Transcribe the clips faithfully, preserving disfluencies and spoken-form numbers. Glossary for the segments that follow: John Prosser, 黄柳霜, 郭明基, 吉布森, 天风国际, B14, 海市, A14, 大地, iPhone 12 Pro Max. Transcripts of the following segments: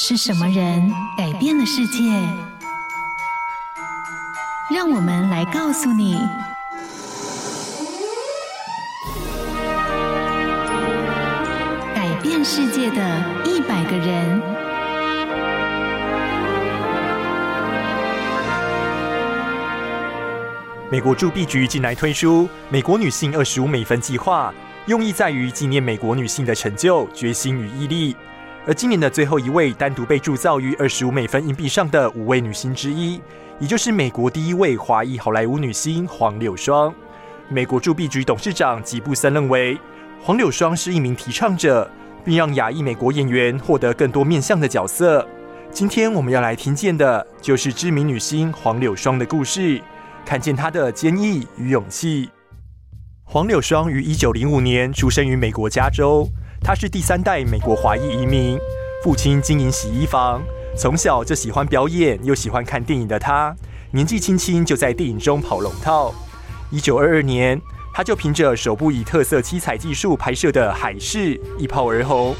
是什么人改变了世界？让我们来告诉你。改变世界的一百个人。美国铸币局近来推出美国女性二十五美分计划，用意在于纪念美国女性的成就、决心与毅力。而今年的最后一位单独被铸造于二十五美分硬币上的五位女星之一，也就是美国第一位华裔好莱坞女星黄柳霜。美国铸币局董事长吉布森认为，黄柳霜是一名提倡者，并让亚裔美国演员获得更多面向的角色。今天我们要来听见的就是知名女星黄柳霜的故事，看见她的坚毅与勇气。黄柳霜于一九零五年出生于美国加州，她是第三代美国华裔移民，父亲经营洗衣房，从小就喜欢表演又喜欢看电影的她，年纪轻轻就在电影中跑龙套。一九二二年，她就凭着首部以特色七彩技术拍摄的《海市》一炮而红。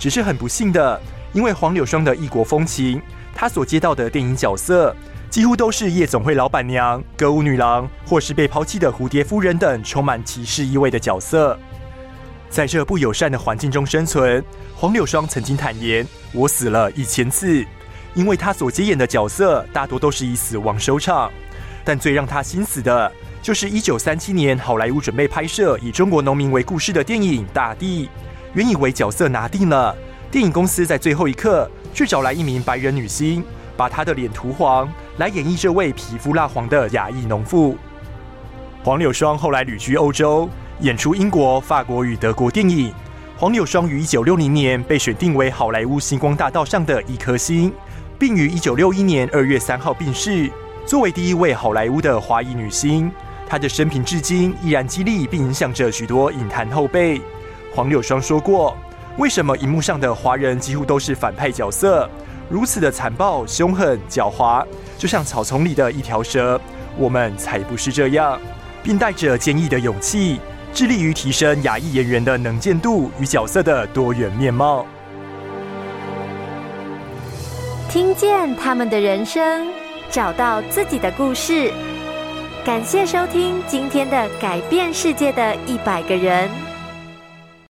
只是很不幸的，因为黄柳霜的异国风情，她所接到的电影角色几乎都是夜总会老板娘、歌舞女郎，或是被抛弃的蝴蝶夫人等充满歧视意味的角色。在这不友善的环境中生存，黄柳霜曾经坦言：“我死了一千次。”因为她所接演的角色大多都是以死亡收场。但最让她心死的，就是一九三七年好莱坞准备拍摄以中国农民为故事的电影《大地》，原以为角色拿定了，电影公司在最后一刻却找来一名白人女星，把她的脸涂黄，来演绎这位皮肤蜡黄的亚裔农妇。黄柳霜后来旅居欧洲，演出英国、法国与德国电影。黄柳霜于一九六零年被选定为好莱坞星光大道上的一颗星，并于一九六一年二月三号病逝。作为第一位好莱坞的华裔女星，她的生平至今依然激励并影响着许多影坛后辈。黄柳霜说过：“为什么荧幕上的华人几乎都是反派角色？如此的残暴、凶狠、狡猾，就像草丛里的一条蛇，我们才不是这样。”并带着坚毅的勇气，致力于提升亚裔演员的能见度与角色的多元面貌。听见他们的人生，找到自己的故事。感谢收听今天的《改变世界的一百个人》。